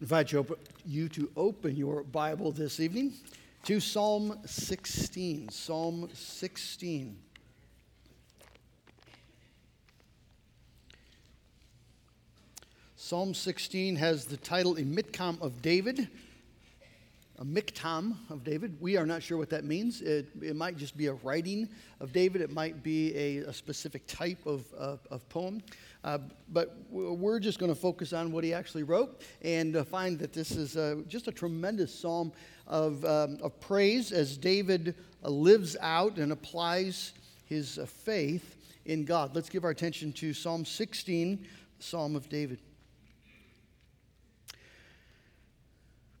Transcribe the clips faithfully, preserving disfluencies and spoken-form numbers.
invite you to open your Bible this evening to Psalm sixteen. Psalm sixteen. Psalm sixteen has the title, A Miktam of David. A Miktam of David. We are not sure what that means. It, it might just be a writing of David. It might be a, a specific type of, of, of poem. Uh, but we're just going to focus on what he actually wrote and uh, find that this is uh, just a tremendous psalm of, um, of praise as David uh, lives out and applies his uh, faith in God. Let's give our attention to Psalm sixteen, the Psalm of David.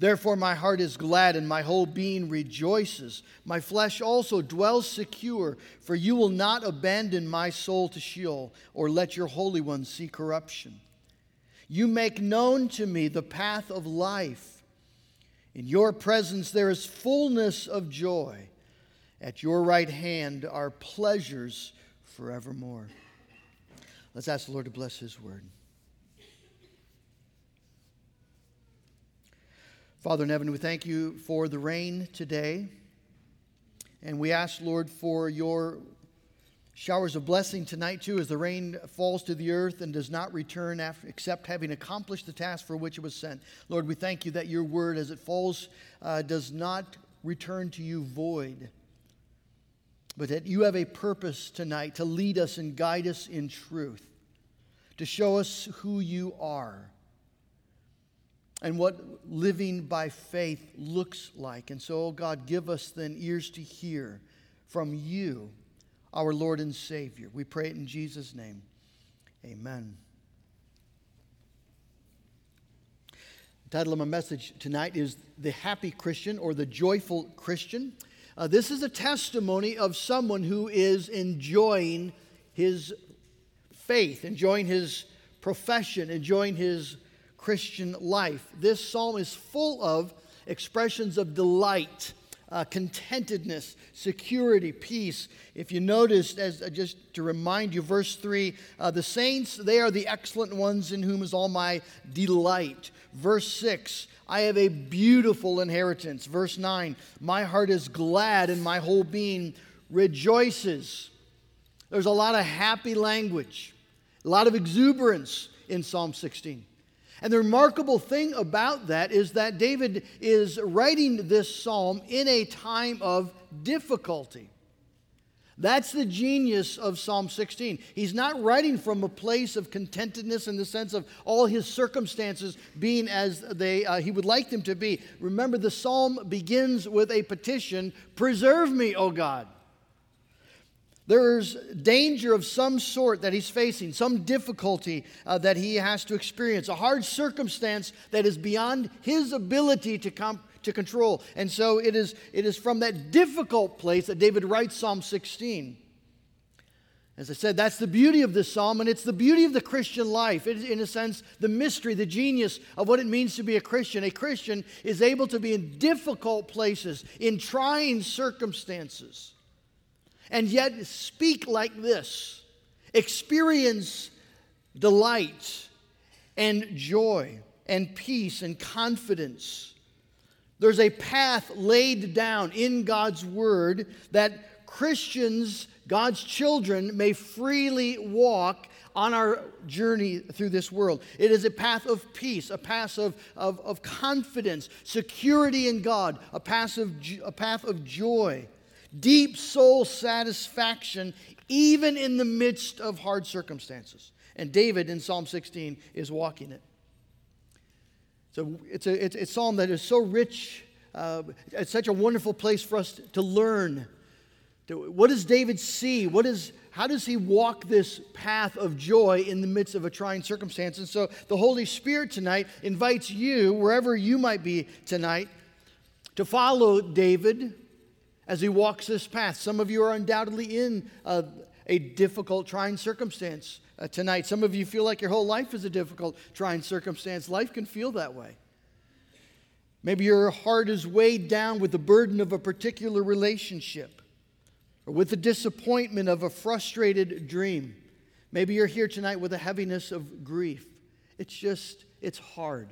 Therefore my heart is glad and my whole being rejoices. My flesh also dwells secure, for you will not abandon my soul to Sheol or let your Holy One see corruption. You make known to me the path of life. In your presence there is fullness of joy. At your right hand are pleasures forevermore. Let's ask the Lord to bless his word. Father in heaven, we thank you for the rain today. And we ask, Lord, for your showers of blessing tonight, too, as the rain falls to the earth and does not return after, except having accomplished the task for which it was sent. Lord, we thank you that your word, as it falls, uh, does not return to you void, but that you have a purpose tonight to lead us and guide us in truth, to show us who you are, and what living by faith looks like. And so, oh God, give us then ears to hear from you, our Lord and Savior. We pray it in Jesus' name. Amen. The title of my message tonight is The Happy Christian or The Joyful Christian. Uh, this is a testimony of someone who is enjoying his faith, enjoying his profession, enjoying his Christian life. This psalm is full of expressions of delight, uh, contentedness, security, peace. If you noticed, as uh, just to remind you, verse three, uh, the saints, they are the excellent ones in whom is all my delight. Verse six, I have a beautiful inheritance. Verse nine, my heart is glad and my whole being rejoices. There's a lot of happy language, a lot of exuberance in Psalm sixteen. And the remarkable thing about that is that David is writing this psalm in a time of difficulty. That's the genius of Psalm sixteen. He's not writing from a place of contentedness in the sense of all his circumstances being as they uh, he would like them to be. Remember, the psalm begins with a petition, "Preserve me, O God." There's danger of some sort that he's facing, some difficulty uh, that he has to experience, a hard circumstance that is beyond his ability to comp- to control. And so it is, it is from that difficult place that David writes Psalm sixteen. As I said, that's the beauty of this psalm, and it's the beauty of the Christian life. It is, in a sense, the mystery, the genius of what it means to be a Christian. A Christian is able to be in difficult places, in trying circumstances, and yet speak like this, experience delight and joy and peace and confidence. There's a path laid down in God's word that Christians, God's children, may freely walk on our journey through this world. It is a path of peace, a path of, of, of confidence, security in God, a path of, a path of joy, deep soul satisfaction, even in the midst of hard circumstances. And David in Psalm sixteen is walking it. So it's a, it's a psalm that is so rich. Uh, it's such a wonderful place for us to learn. To, what does David see? What is, how does he walk this path of joy in the midst of a trying circumstance? And so the Holy Spirit tonight invites you, wherever you might be tonight, to follow David as he walks this path. Some of you are undoubtedly in uh, a difficult, trying circumstance uh, tonight. Some of you feel like your whole life is a difficult, trying circumstance. Life can feel that way. Maybe your heart is weighed down with the burden of a particular relationship or with the disappointment of a frustrated dream. Maybe you're here tonight with a heaviness of grief. It's just, it's hard.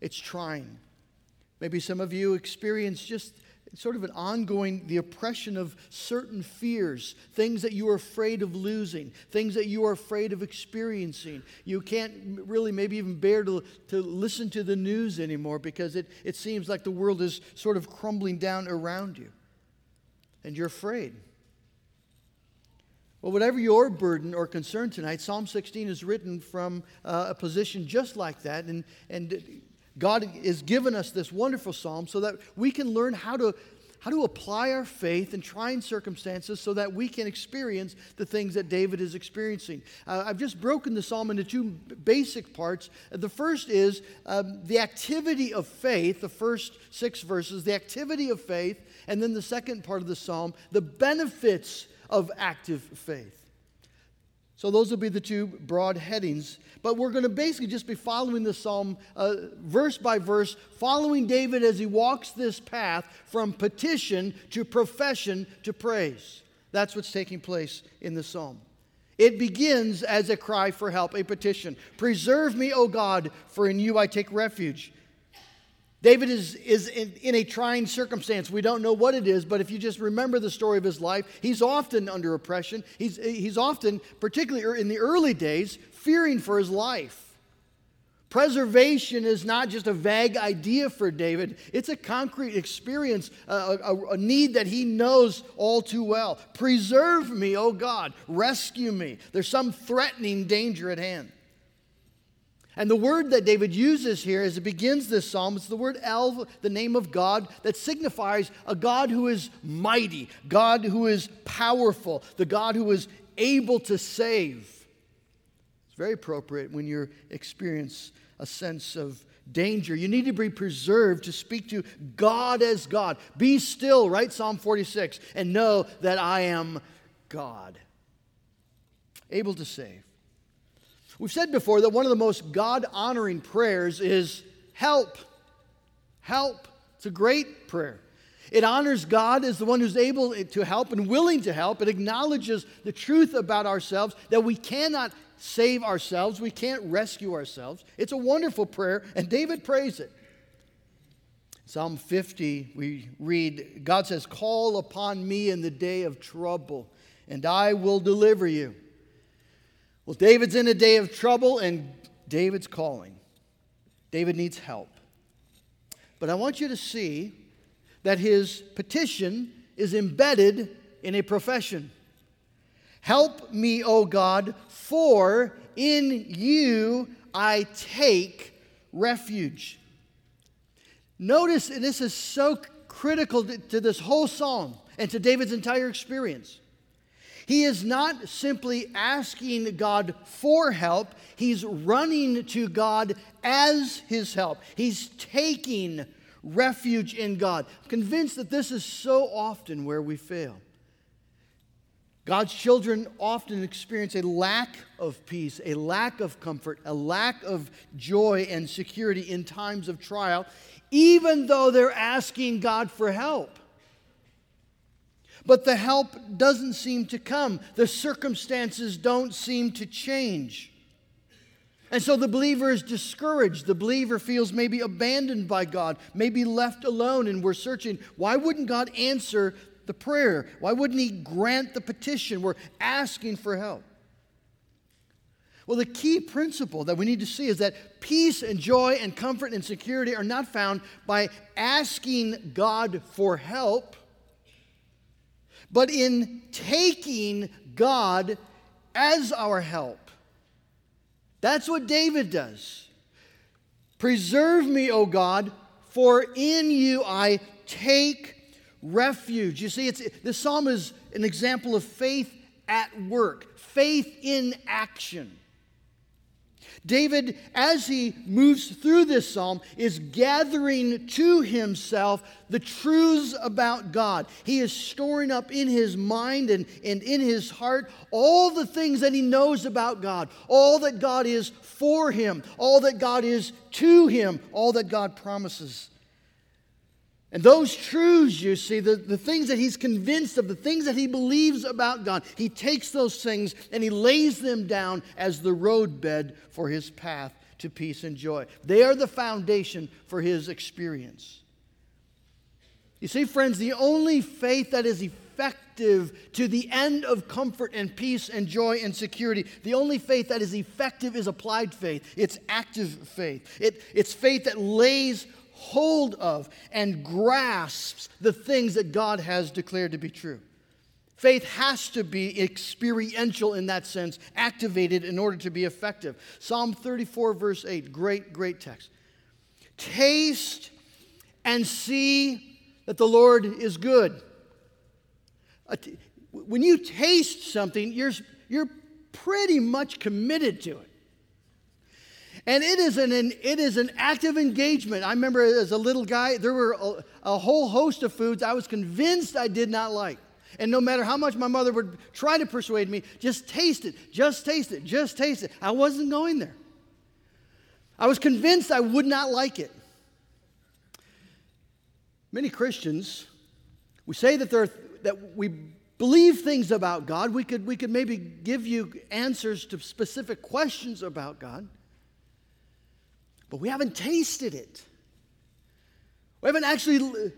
It's trying. Maybe some of you experience just sort of an ongoing, the oppression of certain fears, things that you are afraid of losing, things that you are afraid of experiencing. You can't really maybe even bear to, to listen to the news anymore because it, it seems like the world is sort of crumbling down around you, and you're afraid. Well, whatever your burden or concern tonight, Psalm sixteen is written from uh, a position just like that, and and. God has given us this wonderful psalm so that we can learn how to, how to apply our faith in trying circumstances so that we can experience the things that David is experiencing. Uh, I've just broken the psalm into two basic parts. The first is um, the activity of faith, the first six verses, the activity of faith, and then the second part of the psalm, the benefits of active faith. So those will be the two broad headings. But we're going to basically just be following the psalm uh, verse by verse, following David as he walks this path from petition to profession to praise. That's what's taking place in the psalm. It begins as a cry for help, a petition. Preserve me, O God, for in you I take refuge. David is, is in, in a trying circumstance. We don't know what it is, but if you just remember the story of his life, he's often under oppression. He's, he's often, particularly in the early days, fearing for his life. Preservation is not just a vague idea for David. It's a concrete experience, a, a, a need that he knows all too well. Preserve me, O God. Rescue me. There's some threatening danger at hand. And the word that David uses here as it begins this psalm, it's the word El, the name of God, that signifies a God who is mighty, God who is powerful, the God who is able to save. It's very appropriate when you experience a sense of danger. You need to be preserved to speak to God as God. Be still, right? Psalm forty-six, and know that I am God, able to save. We've said before that one of the most God-honoring prayers is help. Help. It's a great prayer. It honors God as the one who's able to help and willing to help. It acknowledges the truth about ourselves, that we cannot save ourselves. We can't rescue ourselves. It's a wonderful prayer, and David prays it. Psalm fifty, we read, God says, "Call upon me in the day of trouble, and I will deliver you." Well, David's in a day of trouble, and David's calling. David needs help. But I want you to see that his petition is embedded in a profession. Help me, O God, for in you I take refuge. Notice, and this is so critical to this whole psalm and to David's entire experience. He is not simply asking God for help. He's running to God as his help. He's taking refuge in God. I'm convinced that this is so often where we fail. God's children often experience a lack of peace, a lack of comfort, a lack of joy and security in times of trial, even though they're asking God for help. But the help doesn't seem to come. The circumstances don't seem to change. And so the believer is discouraged. The believer feels maybe abandoned by God, maybe left alone, and we're searching. Why wouldn't God answer the prayer? Why wouldn't He grant the petition? We're asking for help. Well, the key principle that we need to see is that peace and joy and comfort and security are not found by asking God for help, but in taking God as our help. That's what David does. Preserve me, O God, for in you I take refuge. You see, it's, this psalm is an example of faith at work, faith in action. David, as he moves through this psalm, is gathering to himself the truths about God. He is storing up in his mind and, and in his heart all the things that he knows about God, all that God is for him, all that God is to him, all that God promises. And those truths, you see, the, the things that he's convinced of, the things that he believes about God, he takes those things and he lays them down as the roadbed for his path to peace and joy. They are the foundation for his experience. You see, friends, the only faith that is effective to the end of comfort and peace and joy and security, the only faith that is effective is applied faith. It's active faith. It, it's faith that lays hold of and grasps the things that God has declared to be true. Faith has to be experiential in that sense, activated in order to be effective. Psalm thirty-four, verse eight, great, great text. Taste and see that the Lord is good. When you taste something, you're, you're pretty much committed to it. And it is an, an it is an active engagement. I remember as a little guy, there were a, a whole host of foods I was convinced I did not like. And no matter how much my mother would try to persuade me, just taste it, just taste it, just taste it. I wasn't going there. I was convinced I would not like it. Many Christians, we say that there are, that we believe things about God. We could we could maybe give you answers to specific questions about God. But we haven't tasted it. We haven't actually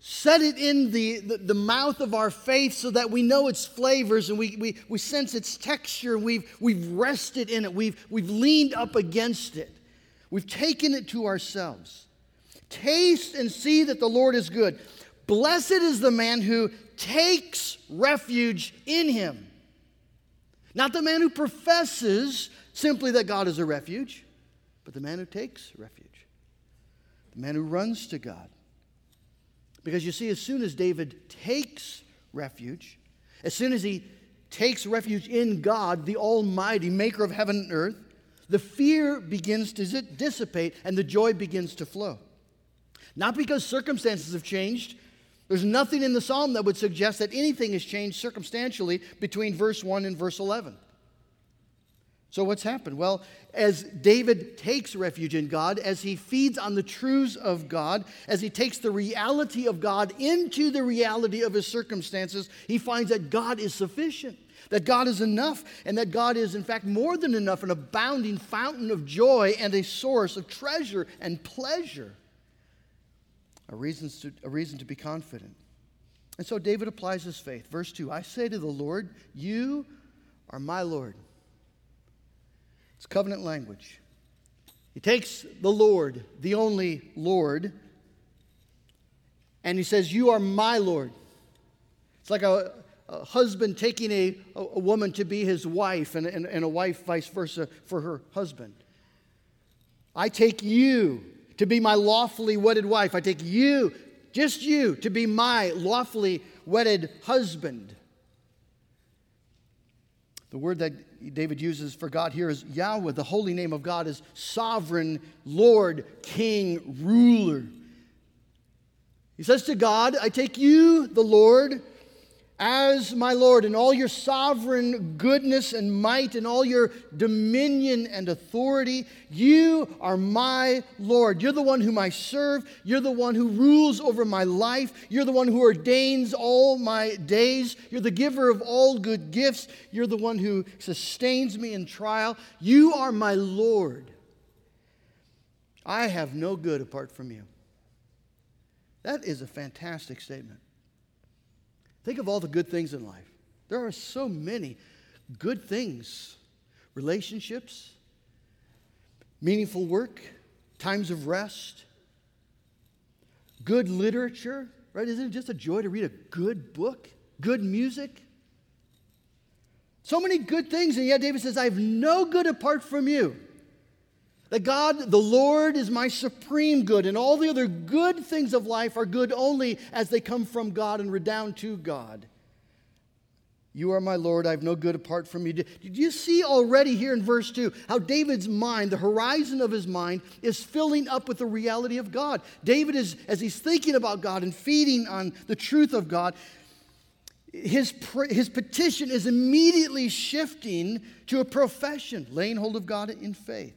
set it in the, the, the mouth of our faith so that we know its flavors and we, we, we sense its texture. We've, we've rested in it. We've, we've leaned up against it. We've taken it to ourselves. Taste and see that the Lord is good. Blessed is the man who takes refuge in him. Not the man who professes simply that God is a refuge, but the man who takes refuge, the man who runs to God. Because you see, as soon as David takes refuge, as soon as he takes refuge in God, the Almighty, maker of heaven and earth, the fear begins to dissipate and the joy begins to flow. Not because circumstances have changed. There's nothing in the psalm that would suggest that anything has changed circumstantially between verse one and verse eleven. So what's happened? Well, as David takes refuge in God, as he feeds on the truths of God, as he takes the reality of God into the reality of his circumstances, he finds that God is sufficient, that God is enough, and that God is, in fact, more than enough, an abounding fountain of joy and a source of treasure and pleasure, a reason to, a reason to be confident. And so David applies his faith. Verse two, I say to the Lord, you are my Lord. It's covenant language. He takes the Lord, the only Lord, and he says, you are my Lord. It's like a, a husband taking a, a woman to be his wife and, and, and a wife vice versa for her husband. I take you to be my lawfully wedded wife. I take you, just you, to be my lawfully wedded husband. The word that David uses for God here is Yahweh. The holy name of God is sovereign, Lord, King, ruler. He says to God, I take you, the Lord, as my Lord, in all your sovereign goodness and might, in all your dominion and authority. You are my Lord. You're the one whom I serve. You're the one who rules over my life. You're the one who ordains all my days. You're the giver of all good gifts. You're the one who sustains me in trial. You are my Lord. I have no good apart from you. That is a fantastic statement. Think of all the good things in life. There are so many good things. relationships, meaningful work, times of rest, good literature, right? Isn't it just a joy to read a good book, good music? So many good things, and yet David says, I have no good apart from you. That God, the Lord, is my supreme good, and all the other good things of life are good only as they come from God and redound to God. You are my Lord, I have no good apart from you. Did you see already here in verse two how David's mind, the horizon of his mind, is filling up with the reality of God? David is, as he's thinking about God and feeding on the truth of God, his, his petition is immediately shifting to a profession, laying hold of God in faith.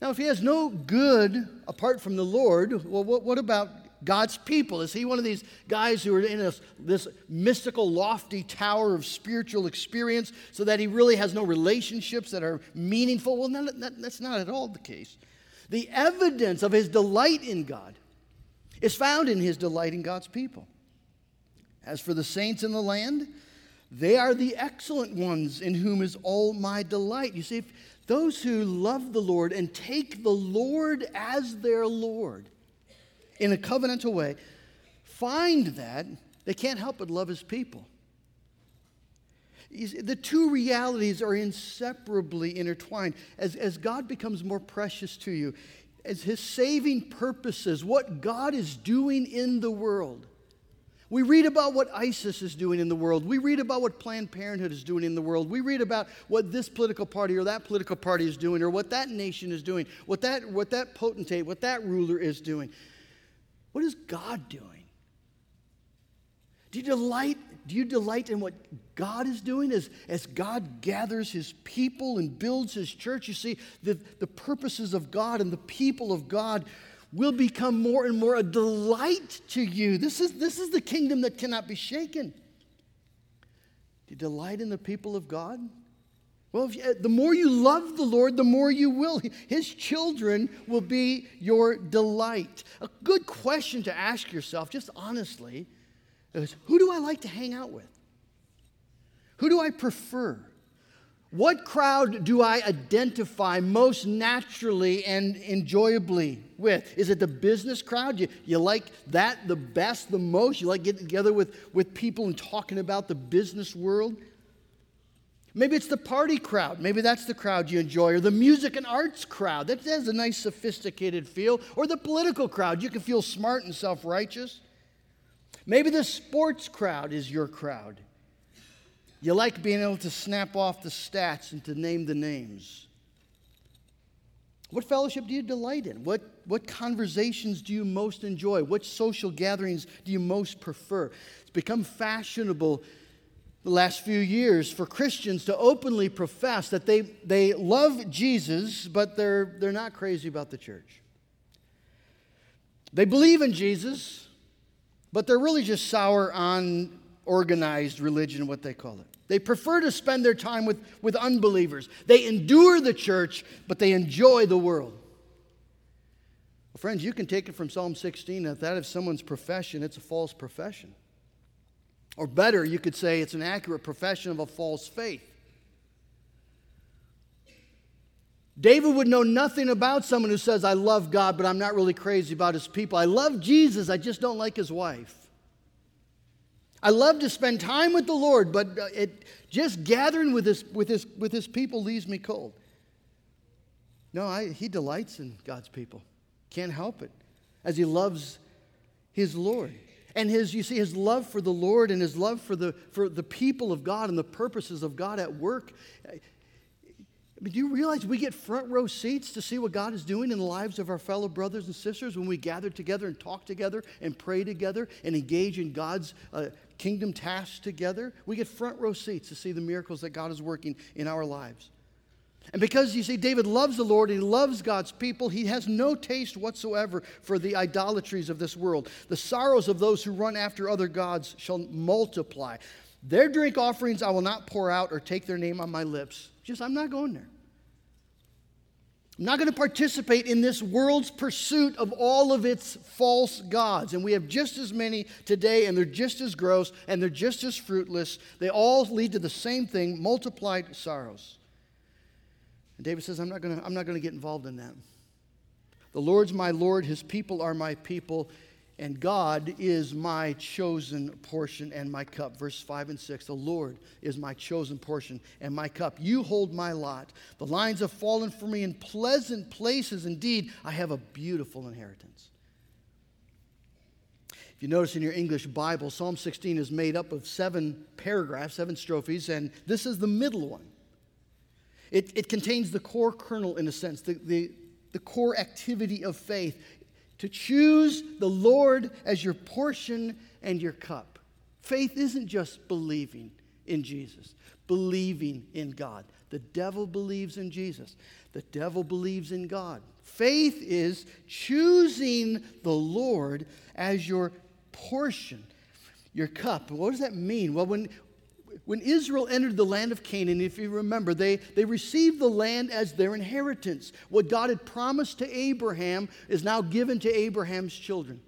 Now, if he has no good apart from the Lord, well, what, what about God's people? Is he one of these guys who are in a, this mystical, lofty tower of spiritual experience so that he really has no relationships that are meaningful? Well, no, that, that's not at all the case. The evidence of his delight in God is found in his delight in God's people. As for the saints in the land, they are the excellent ones in whom is all my delight. You see, if those who love the Lord and take the Lord as their Lord in a covenantal way find that they can't help but love his people. The two realities are inseparably intertwined. As, as God becomes more precious to you, as his saving purposes, what God is doing in the world. We read about what ISIS is doing in the world. We read about what Planned Parenthood is doing in the world. We read about what this political party or that political party is doing, or what that nation is doing, what that, what that potentate, what that ruler is doing. What is God doing? Do you delight, do you delight in what God is doing as, as God gathers his people and builds his church? You see, the, the purposes of God and the people of God will become more and more a delight to you. This is, this is the kingdom that cannot be shaken. Do you delight in the people of God? Well, if you, the more you love the Lord, the more you will. His children will be your delight. A good question to ask yourself, just honestly, is who do I like to hang out with? Who do I prefer? What crowd do I identify most naturally and enjoyably with? Is it the business crowd? You, you like that the best, the most? You like getting together with, with people and talking about the business world? Maybe it's the party crowd. Maybe that's the crowd you enjoy. Or the music and arts crowd. That has a nice sophisticated feel. Or the political crowd. You can feel smart and self-righteous. Maybe the sports crowd is your crowd. You like being able to snap off the stats and to name the names. What fellowship do you delight in? What, what conversations do you most enjoy? What social gatherings do you most prefer? It's become fashionable the last few years for Christians to openly profess that they, they love Jesus, but they're, they're not crazy about the church. They believe in Jesus, but they're really just sour on organized religion, what they call it. They prefer to spend their time with, with unbelievers. They endure the church, but they enjoy the world. Well, friends, you can take it from Psalm sixteen that that if someone's profession, it's a false profession. Or better, you could say it's an accurate profession of a false faith. David would know nothing about someone who says, I love God, but I'm not really crazy about his people. I love Jesus, I just don't like his wife. I love to spend time with the Lord, but it, just gathering with his, with, his, with his people leaves me cold. No, I, he delights in God's people. Can't help it. As he loves his Lord. And his, you see, his love for the Lord and his love for the, for the people of God and the purposes of God at work. I mean, do you realize we get front row seats to see what God is doing in the lives of our fellow brothers and sisters when we gather together and talk together and pray together and engage in God's uh, kingdom tasks together? We get front row seats to see the miracles that God is working in our lives. And because, you see, David loves the Lord, he loves God's people, he has no taste whatsoever for the idolatries of this world. The sorrows of those who run after other gods shall multiply. Their drink offerings I will not pour out or take their name on my lips. Just, I'm not going there. I'm not going to participate in this world's pursuit of all of its false gods. And we have just as many today, and they're just as gross, and they're just as fruitless. They all lead to the same thing, multiplied sorrows. And David says, I'm not going to, I'm not going to get involved in that. The Lord's my Lord, his people are my people, and God is my chosen portion and my cup. Verse five and six, the Lord is my chosen portion and my cup. You hold my lot. The lines have fallen for me in pleasant places. Indeed, I have a beautiful inheritance. If you notice in your English Bible, Psalm sixteen is made up of seven paragraphs, seven strophes, and this is the middle one. It, it contains the core kernel, in a sense, the, the, the core activity of faith. To choose the Lord as your portion and your cup. Faith isn't just believing in Jesus, believing in God. The devil believes in Jesus. The devil believes in God. Faith is choosing the Lord as your portion, your cup. What does that mean? Well, when When Israel entered the land of Canaan, if you remember, they, they received the land as their inheritance. What God had promised to Abraham is now given to Abraham's children.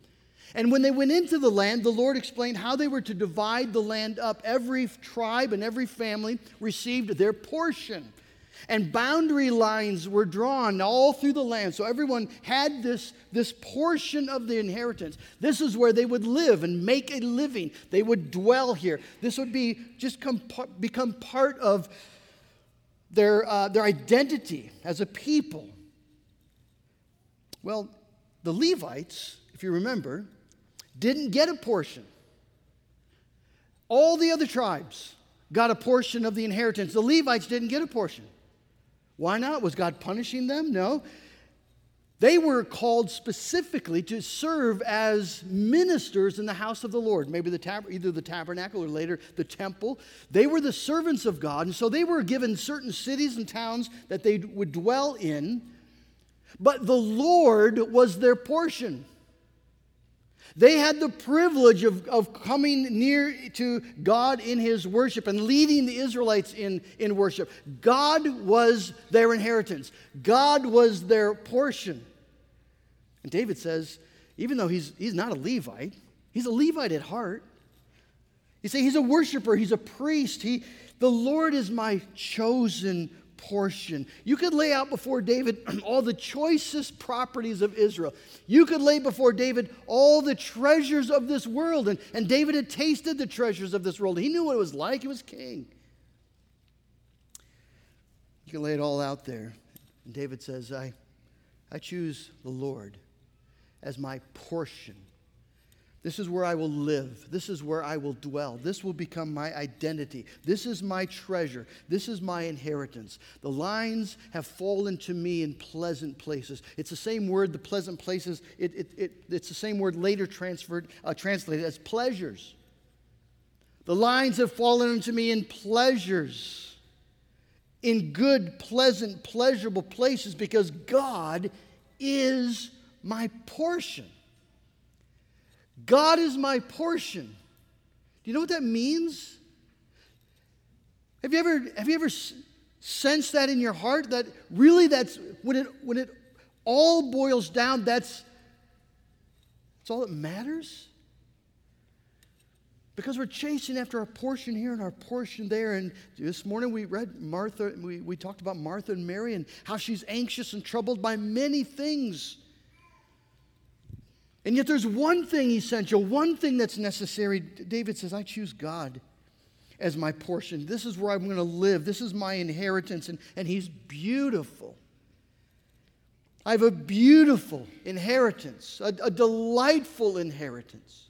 And when they went into the land, the Lord explained how they were to divide the land up. Every tribe and every family received their portion. And boundary lines were drawn all through the land. So everyone had this, this portion of the inheritance. This is where they would live and make a living. They would dwell here. This would be just comp- become part of their, uh, their identity as a people. Well, the Levites, if you remember, didn't get a portion. All the other tribes got a portion of the inheritance. The Levites didn't get a portion. Why not? Was God punishing them? No. They were called specifically to serve as ministers in the house of the Lord, maybe the tab- either the tabernacle or later the temple. They were the servants of God, and so they were given certain cities and towns that they would dwell in, but the Lord was their portion. They had the privilege of, of coming near to God in his worship and leading the Israelites in, in worship. God was their inheritance. God was their portion. And David says, even though he's, he's not a Levite, he's a Levite at heart. You see, he's a worshiper. He's a priest. He, the Lord is my chosen portion. You could lay out before David all the choicest properties of Israel. You could lay before David all the treasures of this world. And, and David had tasted the treasures of this world. He knew what it was like. He was king. You can lay it all out there. And David says, I, I choose the Lord as my portion. This is where I will live. This is where I will dwell. This will become my identity. This is my treasure. This is my inheritance. The lines have fallen to me in pleasant places. It's the same word, the pleasant places, it, it, it, it's the same word later transferred, uh, translated as pleasures. The lines have fallen unto me in pleasures, in good, pleasant, pleasurable places, because God is my portion. God is my portion. Do you know what that means? Have you ever, have you ever sensed that in your heart? That really, that's when it when it all boils down, that's, that's all that matters? Because we're chasing after our portion here and our portion there. And this morning we read Martha, we, we talked about Martha and Mary and how she's anxious and troubled by many things. And yet there's one thing essential, one thing that's necessary. David says, I choose God as my portion. This is where I'm going to live. This is my inheritance. And, and he's beautiful. I have a beautiful inheritance, a, a delightful inheritance,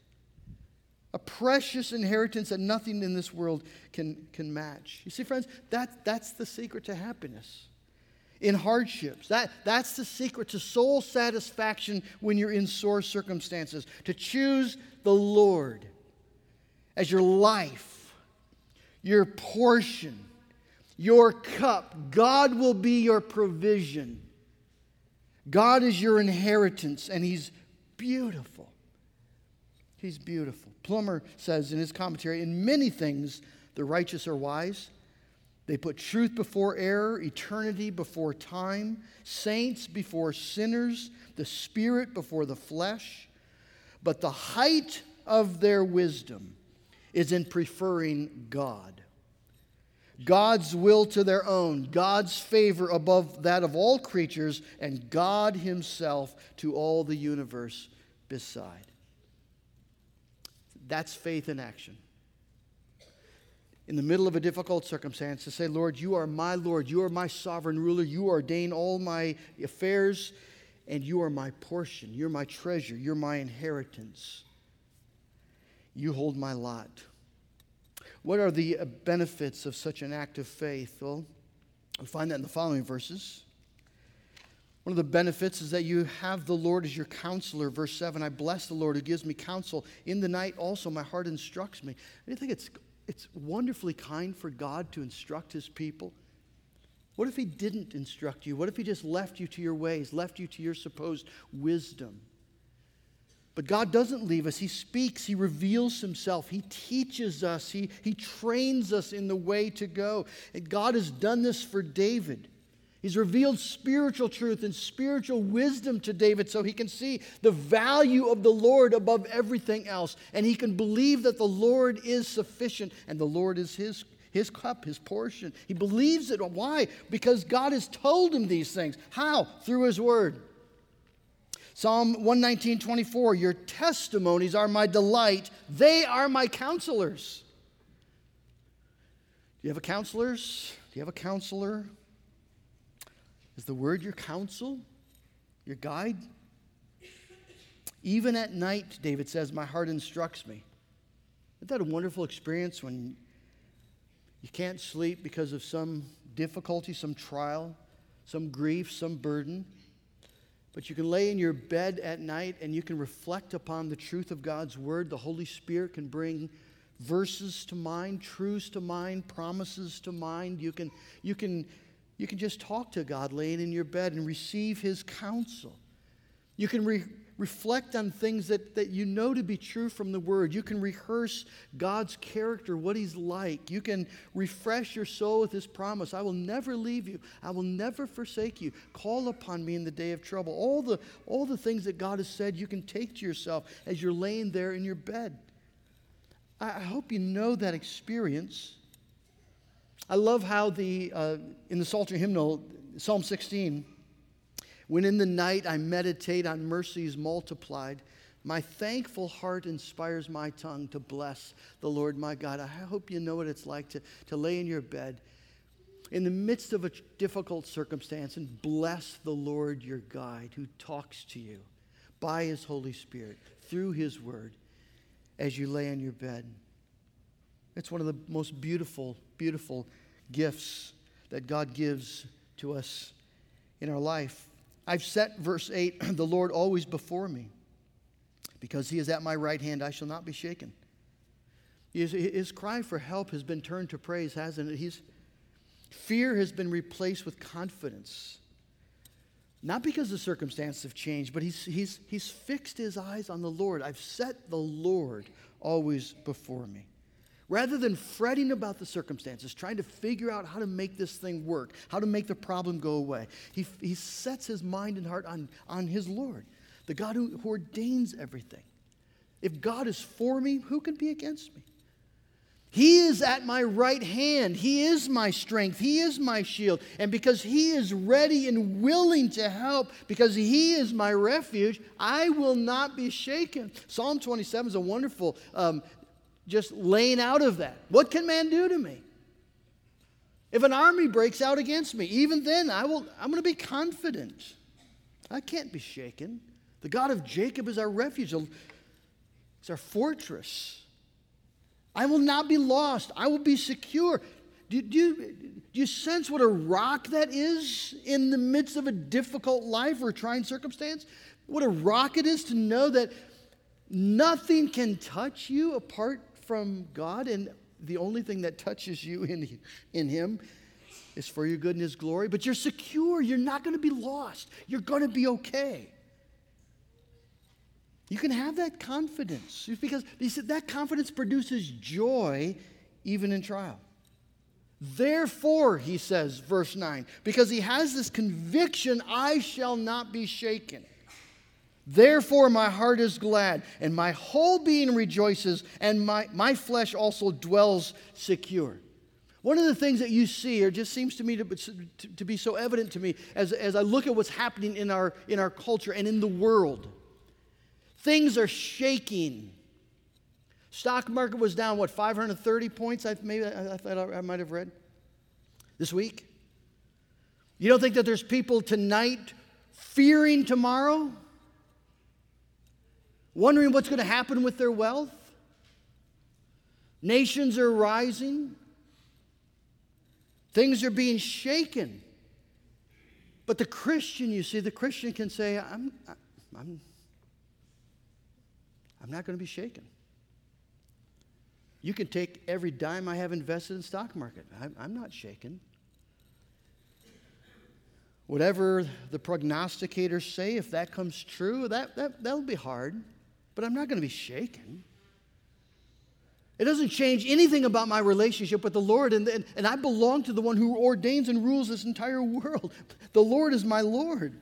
a precious inheritance that nothing in this world can, can match. You see, friends, that, that's the secret to happiness. In hardships. That, that's the secret to soul satisfaction when you're in sore circumstances. To choose the Lord as your life, your portion, your cup. God will be your provision. God is your inheritance, and he's beautiful. He's beautiful. Plummer says in his commentary, in many things the righteous are wise, They put truth before error, eternity before time, saints before sinners, the spirit before the flesh. But the height of their wisdom is in preferring God. God's will to their own, God's favor above that of all creatures, and God himself to all the universe beside. That's faith in action. In the middle of a difficult circumstance, to say, Lord, you are my Lord, you are my sovereign ruler, you ordain all my affairs, and you are my portion, you're my treasure, you're my inheritance. You hold my lot. What are the benefits of such an act of faith? Well, we find that in the following verses. One of the benefits is that you have the Lord as your counselor. Verse seven, I bless the Lord who gives me counsel. In the night also my heart instructs me. I think it's It's wonderfully kind for God to instruct his people. What if he didn't instruct you? What if he just left you to your ways, left you to your supposed wisdom? But God doesn't leave us. He speaks. He reveals himself. He teaches us. He, he trains us in the way to go. And God has done this for David. He's revealed spiritual truth and spiritual wisdom to David so he can see the value of the Lord above everything else. And he can believe that the Lord is sufficient and the Lord is his, his cup, his portion. He believes it. Why? Because God has told him these things. How? Through his word. Psalm one nineteen, twenty-four, your testimonies are my delight. They are my counselors. Do you have a counselors? Do you have a counselor? Is the word your counsel, your guide? Even at night, David says, my heart instructs me. Isn't that a wonderful experience when you can't sleep because of some difficulty, some trial, some grief, some burden? But you can lay in your bed at night and you can reflect upon the truth of God's word. The Holy Spirit can bring verses to mind, truths to mind, promises to mind. You can, you can. You can just talk to God laying in your bed and receive his counsel. You can re- reflect on things that, that you know to be true from the word. You can rehearse God's character, what he's like. You can refresh your soul with his promise. I will never leave you. I will never forsake you. Call upon me in the day of trouble. All the, all the things that God has said you can take to yourself as you're laying there in your bed. I, I hope you know that experience. I love how the uh, in the Psalter hymnal, Psalm sixteen, when in the night I meditate on mercies multiplied, my thankful heart inspires my tongue to bless the Lord my God. I hope you know what it's like to, to lay in your bed in the midst of a difficult circumstance and bless the Lord your guide who talks to you by his Holy Spirit through his word as you lay in your bed. It's one of the most beautiful, beautiful gifts that God gives to us in our life. I've set, verse eight, the Lord always before me. Because he is at my right hand, I shall not be shaken. His, his cry for help has been turned to praise, hasn't it? His fear has been replaced with confidence. Not because the circumstances have changed, but he's, he's, he's fixed his eyes on the Lord. I've set the Lord always before me. Rather than fretting about the circumstances, trying to figure out how to make this thing work, how to make the problem go away, he, he sets his mind and heart on, on his Lord, the God who, who ordains everything. If God is for me, who can be against me? He is at my right hand. He is my strength. He is my shield. And because he is ready and willing to help, because he is my refuge, I will not be shaken. Psalm twenty-seven is a wonderful um just laying out of that. What can man do to me? If an army breaks out against me, even then I will, I'm going to be confident. I can't be shaken. The God of Jacob is our refuge. It's our fortress. I will not be lost. I will be secure. Do, do, you, do you sense what a rock that is in the midst of a difficult life or a trying circumstance? What a rock it is to know that nothing can touch you apart from God, and the only thing that touches you in, in him is for your good and his glory. But you're secure. You're not going to be lost. You're going to be okay. You can have that confidence because he said that confidence produces joy even in trial. Therefore, he says, verse nine, because he has this conviction, I shall not be shaken. Therefore, my heart is glad, and my whole being rejoices, and my, my flesh also dwells secure. One of the things that you see, or just seems to me to, to, to be so evident to me as, as I look at what's happening in our, in our culture and in the world, things are shaking. Stock market was down, what, five hundred thirty points? I, maybe I, I thought I, I might have read this week. You don't think that there's people tonight fearing tomorrow? Wondering what's going to happen with their wealth? Nations are rising. Things are being shaken. But the Christian, you see, the Christian can say, I'm, I'm, I'm not going to be shaken. You can take every dime I have invested in the stock market. I'm, I'm not shaken. Whatever the prognosticators say, if that comes true, that, that, that'll be hard. But I'm not going to be shaken. It doesn't change anything about my relationship with the Lord, and, and, and I belong to the one who ordains and rules this entire world. The Lord is my Lord.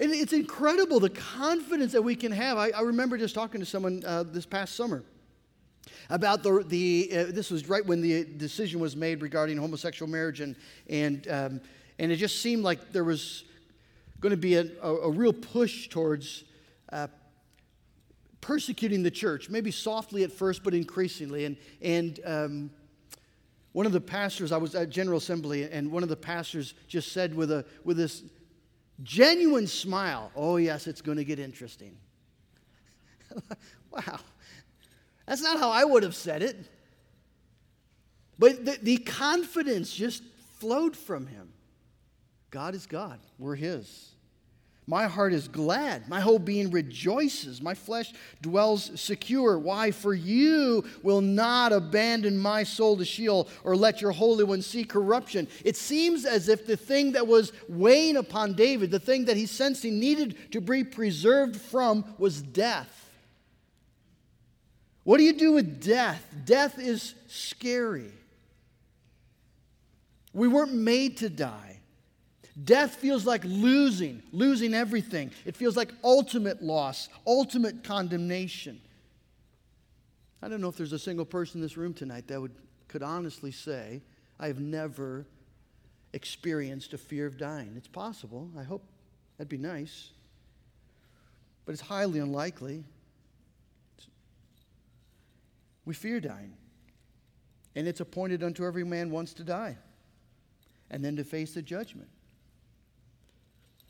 It, it's incredible the confidence that we can have. I, I remember just talking to someone uh, this past summer about the, the uh, this was right when the decision was made regarding homosexual marriage, and, and, um, and it just seemed like there was going to be a, a, a real push towards uh, persecuting the church, maybe softly at first, but increasingly. And and um, one of the pastors, I was at General Assembly, and one of the pastors just said with a with this genuine smile, "Oh yes, it's going to get interesting." Wow, that's not how I would have said it. But the, the confidence just flowed from him. God is God. We're His. My heart is glad. My whole being rejoices. My flesh dwells secure. Why? For you will not abandon my soul to Sheol or let your Holy One see corruption. It seems as if the thing that was weighing upon David, the thing that he sensed he needed to be preserved from, was death. What do you do with death? Death is scary. We weren't made to die. Death feels like losing, losing everything. It feels like ultimate loss, ultimate condemnation. I don't know if there's a single person in this room tonight that would could honestly say, I have never experienced a fear of dying. It's possible. I hope. That'd be nice. But it's highly unlikely. We fear dying. And it's appointed unto every man once to die and then to face the judgment.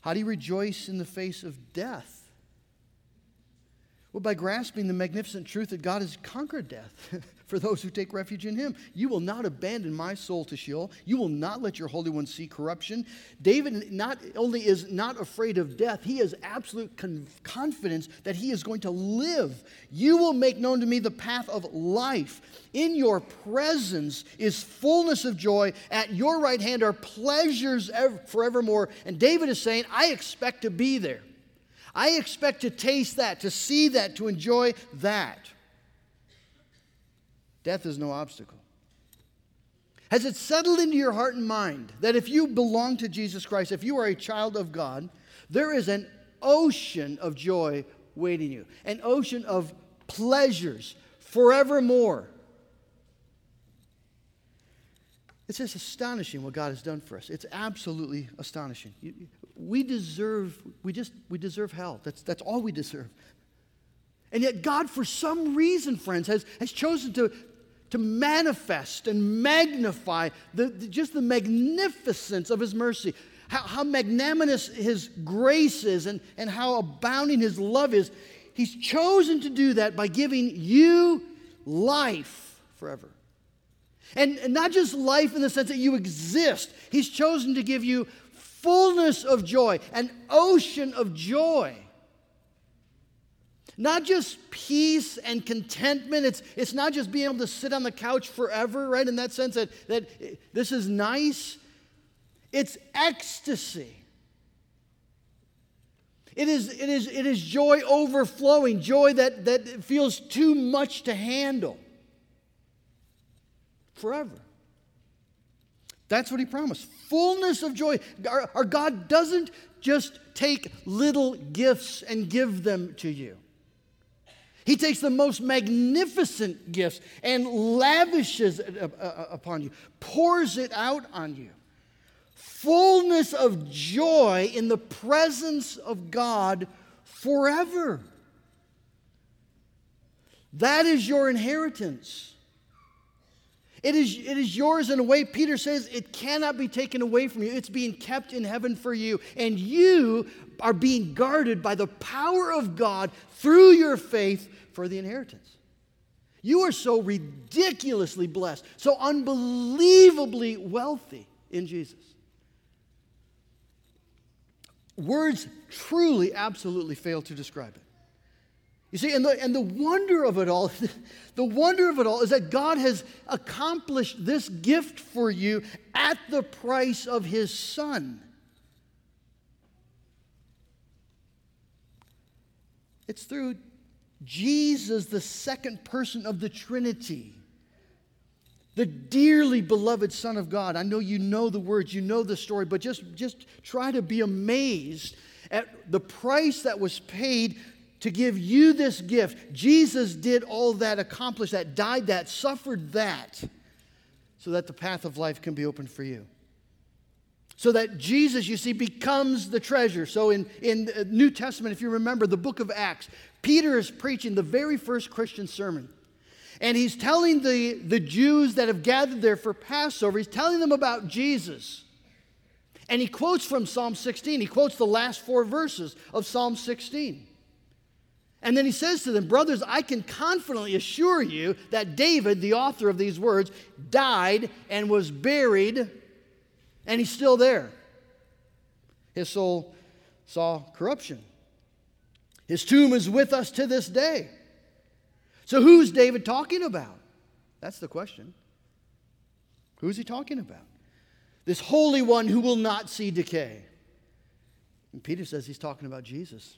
How do you rejoice in the face of death? Well, by grasping the magnificent truth that God has conquered death for those who take refuge in Him. You will not abandon my soul to Sheol. You will not let your Holy One see corruption. David not only is not afraid of death, he has absolute con- confidence that he is going to live. You will make known to me the path of life. In your presence is fullness of joy. At your right hand are pleasures ever- forevermore. And David is saying, I expect to be there. I expect to taste that, to see that, to enjoy that. Death is no obstacle. Has it settled into your heart and mind that if you belong to Jesus Christ, if you are a child of God, there is an ocean of joy waiting you, an ocean of pleasures forevermore? It's just astonishing what God has done for us. It's absolutely astonishing. You, you, we deserve, we just, we deserve hell. That's, that's all we deserve. And yet God, for some reason, friends, has, has chosen to, to manifest and magnify the, the, just the magnificence of His mercy. How, how magnanimous His grace is and, and how abounding His love is. He's chosen to do that by giving you life forever. And, and not just life in the sense that you exist. He's chosen to give you fullness of joy, an ocean of joy. Not just peace and contentment. It's, it's not just being able to sit on the couch forever, right? In that sense that, that this is nice. It's ecstasy. It is, it is, it is joy overflowing, joy that, that feels too much to handle. Forever. That's what he promised. Fullness of joy. Our, our God doesn't just take little gifts and give them to you. He takes the most magnificent gifts and lavishes it upon you, pours it out on you. Fullness of joy in the presence of God forever. That is your inheritance. It is, it is yours in a way, Peter says, it cannot be taken away from you. It's being kept in heaven for you. And you are being guarded by the power of God through your faith for the inheritance. You are so ridiculously blessed, so unbelievably wealthy in Jesus. Words truly, absolutely fail to describe it. You see, and the, and the wonder of it all, the wonder of it all is that God has accomplished this gift for you at the price of his Son. It's through Jesus, the second person of the Trinity, the dearly beloved Son of God. I know you know the words, you know the story, but just, just try to be amazed at the price that was paid to give you this gift. Jesus did all that, accomplished that, died that, suffered that, so that the path of life can be opened for you. So that Jesus, you see, becomes the treasure. So in, in the New Testament, if you remember the book of Acts, Peter is preaching the very first Christian sermon. And he's telling the, the Jews that have gathered there for Passover, he's telling them about Jesus. And he quotes from Psalm sixteen. He quotes the last four verses of Psalm sixteen. And then he says to them, brothers, I can confidently assure you that David, the author of these words, died and was buried, and he's still there. His soul saw corruption. His tomb is with us to this day. So who's David talking about? That's the question. Who's he talking about? This Holy One who will not see decay. And Peter says he's talking about Jesus.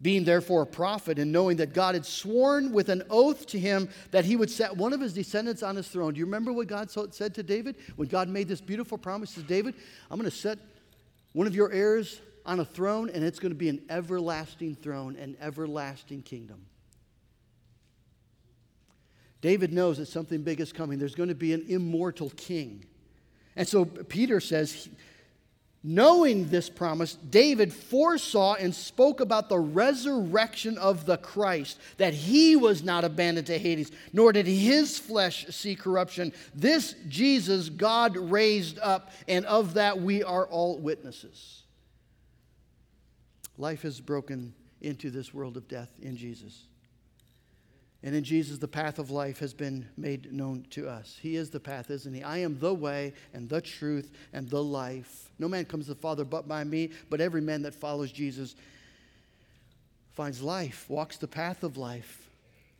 Being therefore a prophet and knowing that God had sworn with an oath to him that he would set one of his descendants on his throne. Do you remember what God said to David? When God made this beautiful promise to David, I'm going to set one of your heirs on a throne, and it's going to be an everlasting throne, an everlasting kingdom. David knows that something big is coming. There's going to be an immortal king. And so Peter says, knowing this promise, David foresaw and spoke about the resurrection of the Christ, that he was not abandoned to Hades, nor did his flesh see corruption. This Jesus God raised up, and of that we are all witnesses. Life is broken into this world of death in Jesus. And in Jesus, the path of life has been made known to us. He is the path, isn't he? I am the way and the truth and the life. No man comes to the Father but by me, but every man that follows Jesus finds life, walks the path of life.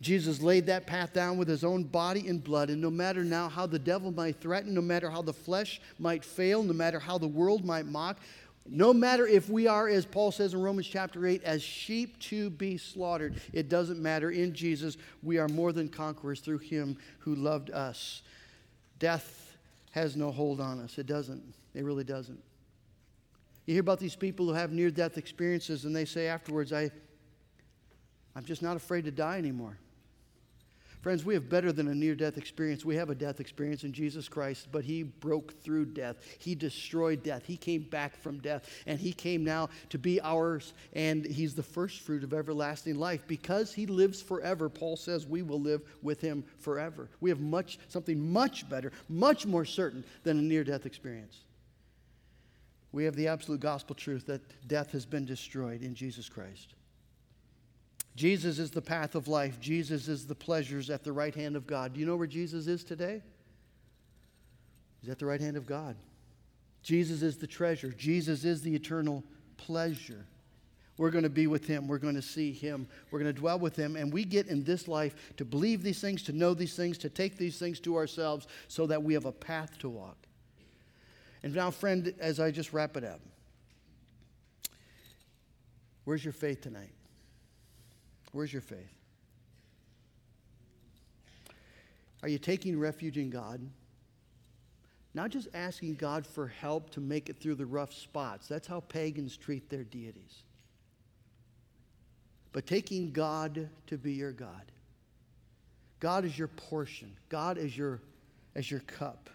Jesus laid that path down with his own body and blood, and no matter now how the devil might threaten, no matter how the flesh might fail, no matter how the world might mock, no matter if we are, as Paul says in Romans chapter eight, as sheep to be slaughtered, it doesn't matter. In Jesus, we are more than conquerors through him who loved us. Death has no hold on us. It doesn't. It really doesn't. You hear about these people who have near-death experiences, and they say afterwards, I, I'm just not afraid to die anymore. Friends, we have better than a near-death experience. We have a death experience in Jesus Christ, but he broke through death. He destroyed death. He came back from death, and he came now to be ours, and he's the first fruit of everlasting life. Because he lives forever, Paul says we will live with him forever. We have much, something much better, much more certain than a near-death experience. We have the absolute gospel truth that death has been destroyed in Jesus Christ. Jesus is the path of life. Jesus is the pleasures at the right hand of God. Do you know where Jesus is today? He's at the right hand of God. Jesus is the treasure. Jesus is the eternal pleasure. We're going to be with him. We're going to see him. We're going to dwell with him. And we get in this life to believe these things, to know these things, to take these things to ourselves so that we have a path to walk. And now, friend, as I just wrap it up, where's your faith tonight? Where's your faith? Are you taking refuge in God? not just asking God for help to make it through the rough spots. That's how pagans treat their deities. But taking God to be your God. God is your portion. God is your, as your cup.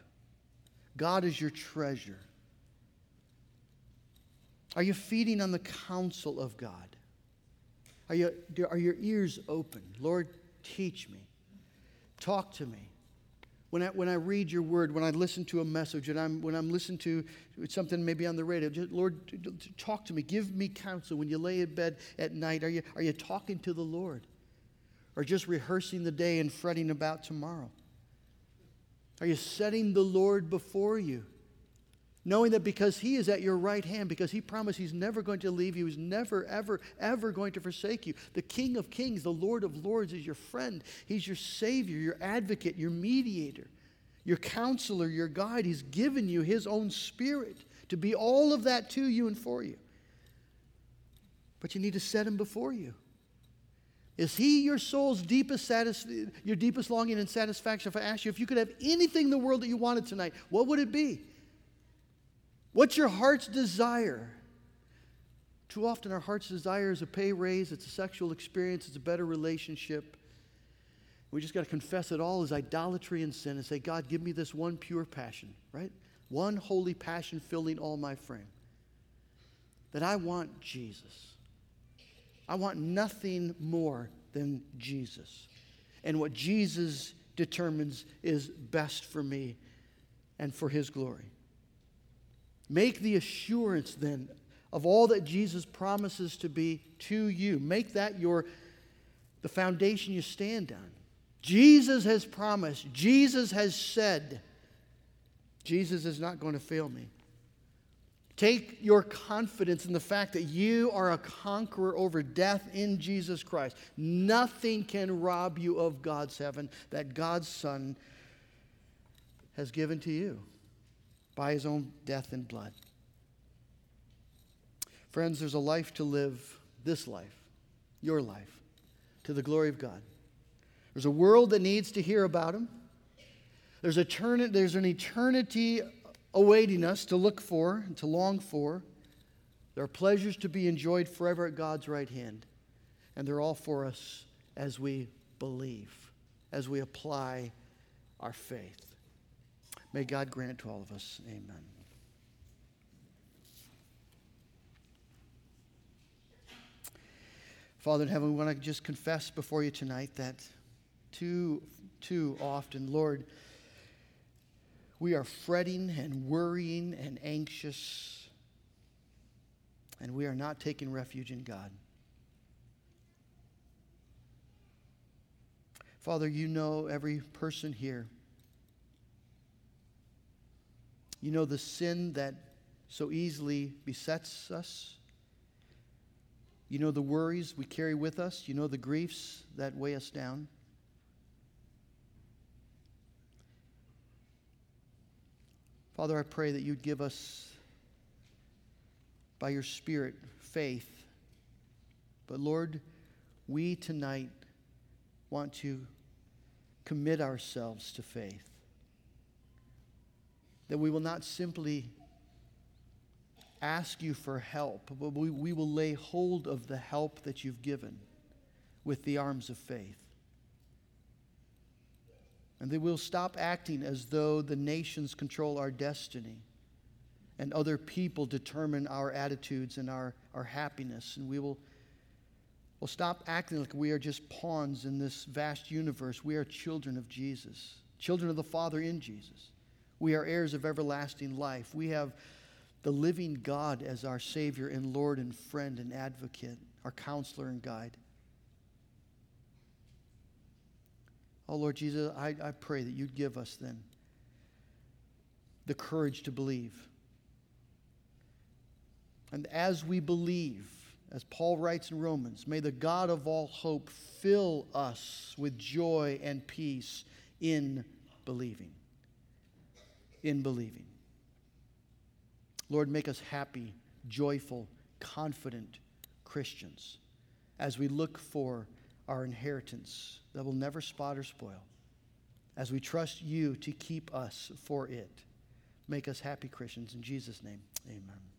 God is your treasure. Are you feeding on the counsel of God? Are you, are your ears open? Lord, teach me. Talk to me. When I, when I read your word, when I listen to a message, and I'm, when I'm listening to something maybe on the radio, just, Lord, talk to me. Give me counsel. When you lay in bed at night, are you, are you talking to the Lord? Or just rehearsing the day and fretting about tomorrow? Are you setting the Lord before you? Knowing that because he is at your right hand, because he promised he's never going to leave you, he's never, ever, ever going to forsake you. The King of Kings, the Lord of Lords is your friend. He's your Savior, your advocate, your mediator, your counselor, your guide. He's given you his own Spirit to be all of that to you and for you. But you need to set him before you. Is he your soul's deepest satisf- your deepest longing and satisfaction? If I asked you, if you could have anything in the world that you wanted tonight, what would it be? What's your heart's desire? Too often our heart's desire is a pay raise, it's a sexual experience, it's a better relationship. We just got to confess it all as idolatry and sin and say, God, give me this one pure passion, right? One holy passion filling all my frame. That I want Jesus. I want nothing more than Jesus. And what Jesus determines is best for me and for his glory. Make the assurance, then, of all that Jesus promises to be to you. Make that your the foundation you stand on. Jesus has promised. Jesus has said, Jesus is not going to fail me. Take your confidence in the fact that you are a conqueror over death in Jesus Christ. Nothing can rob you of God's heaven that God's Son has given to you. By his own death and blood. Friends, there's a life to live, this life, your life, to the glory of God. There's a world that needs to hear about him. There's, eternity, there's an eternity awaiting us to look for and to long for. There are pleasures to be enjoyed forever at God's right hand. And they're all for us as we believe, as we apply our faith. May God grant it to all of us. Amen. Father in heaven, we want to just confess before you tonight that too, too often, Lord, we are fretting and worrying and anxious, and we are not taking refuge in God. Father, you know every person here. You know the sin that so easily besets us. You know the worries we carry with us. You know the griefs that weigh us down. Father, I pray that you'd give us, by your Spirit, faith. But Lord, we tonight want to commit ourselves to faith. That we will not simply ask you for help, but we, we will lay hold of the help that you've given with the arms of faith. And that we'll stop acting as though the nations control our destiny and other people determine our attitudes and our, our happiness. And we will we'll stop acting like we are just pawns in this vast universe. We are children of Jesus, children of the Father in Jesus. We are heirs of everlasting life. We have the living God as our Savior and Lord and friend and advocate, our counselor and guide. Oh, Lord Jesus, I, I pray that you'd give us then the courage to believe. And as we believe, as Paul writes in Romans, may the God of all hope fill us with joy and peace in believing. In believing. Lord, make us happy, joyful, confident Christians as we look for our inheritance that will never spot or spoil, as we trust you to keep us for it. Make us happy Christians. In Jesus' name, amen.